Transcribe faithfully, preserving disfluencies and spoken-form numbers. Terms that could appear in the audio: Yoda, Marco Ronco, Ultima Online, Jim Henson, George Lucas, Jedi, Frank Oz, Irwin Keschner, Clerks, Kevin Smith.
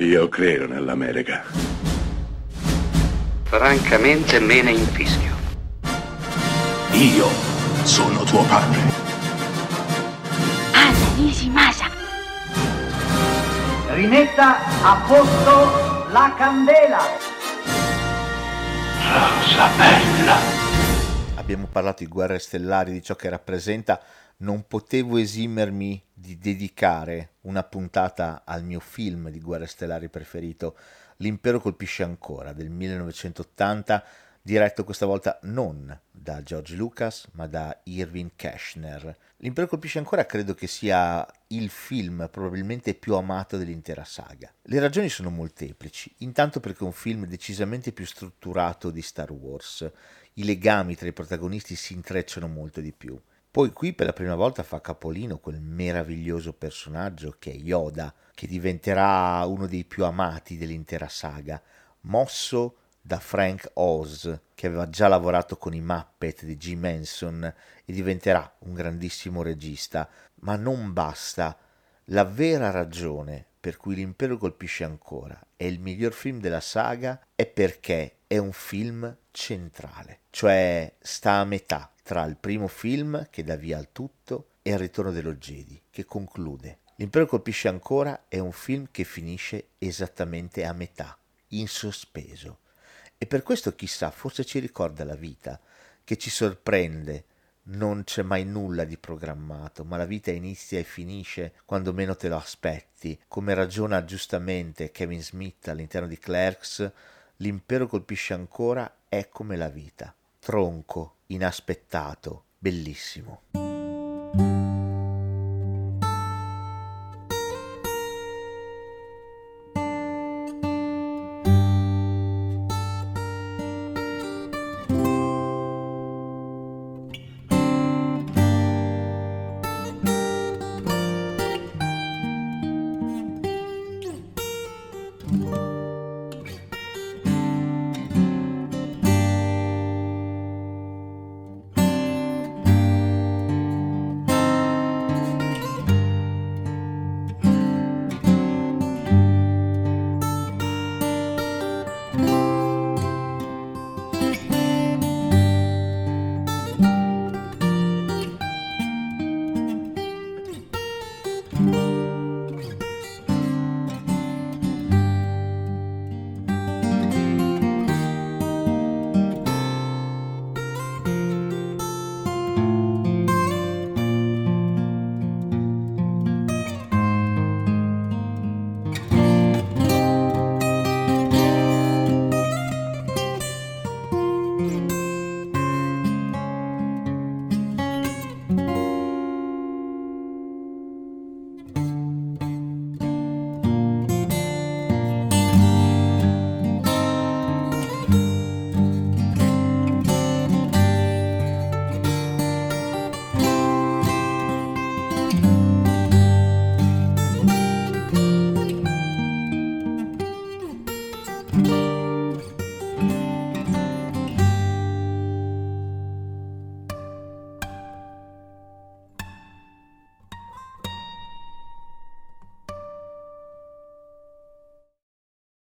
Io credo nell'America. Francamente me ne infischio. Io sono tuo padre. Anna Nishimasa. Rimetta a posto la candela. Rosa bella. Abbiamo parlato di Guerre Stellari, di ciò che rappresenta. Non potevo esimermi di dedicare una puntata al mio film di Guerre Stellari preferito, L'Impero colpisce ancora, del millenovecentottanta, diretto questa volta non da George Lucas, ma da Irwin Keschner. L'Impero colpisce ancora credo che sia il film probabilmente più amato dell'intera saga. Le ragioni sono molteplici, intanto perché è un film decisamente più strutturato di Star Wars, i legami tra i protagonisti si intrecciano molto di più. Poi qui per la prima volta fa capolino quel meraviglioso personaggio che è Yoda, che diventerà uno dei più amati dell'intera saga, mosso da Frank Oz, che aveva già lavorato con i Muppet di Jim Henson e diventerà un grandissimo regista. Ma non basta, la vera ragione per cui L'Impero colpisce ancora è il miglior film della saga è perché è un film centrale, cioè sta a metà tra il primo film, che dà via al tutto, e Il ritorno dello Jedi, che conclude. L'Impero colpisce ancora è un film che finisce esattamente a metà, in sospeso. E per questo, chissà, forse ci ricorda la vita, che ci sorprende, non c'è mai nulla di programmato, ma la vita inizia e finisce quando meno te lo aspetti. Come ragiona giustamente Kevin Smith all'interno di Clerks, L'Impero colpisce ancora è come la vita, tronco, inaspettato, bellissimo.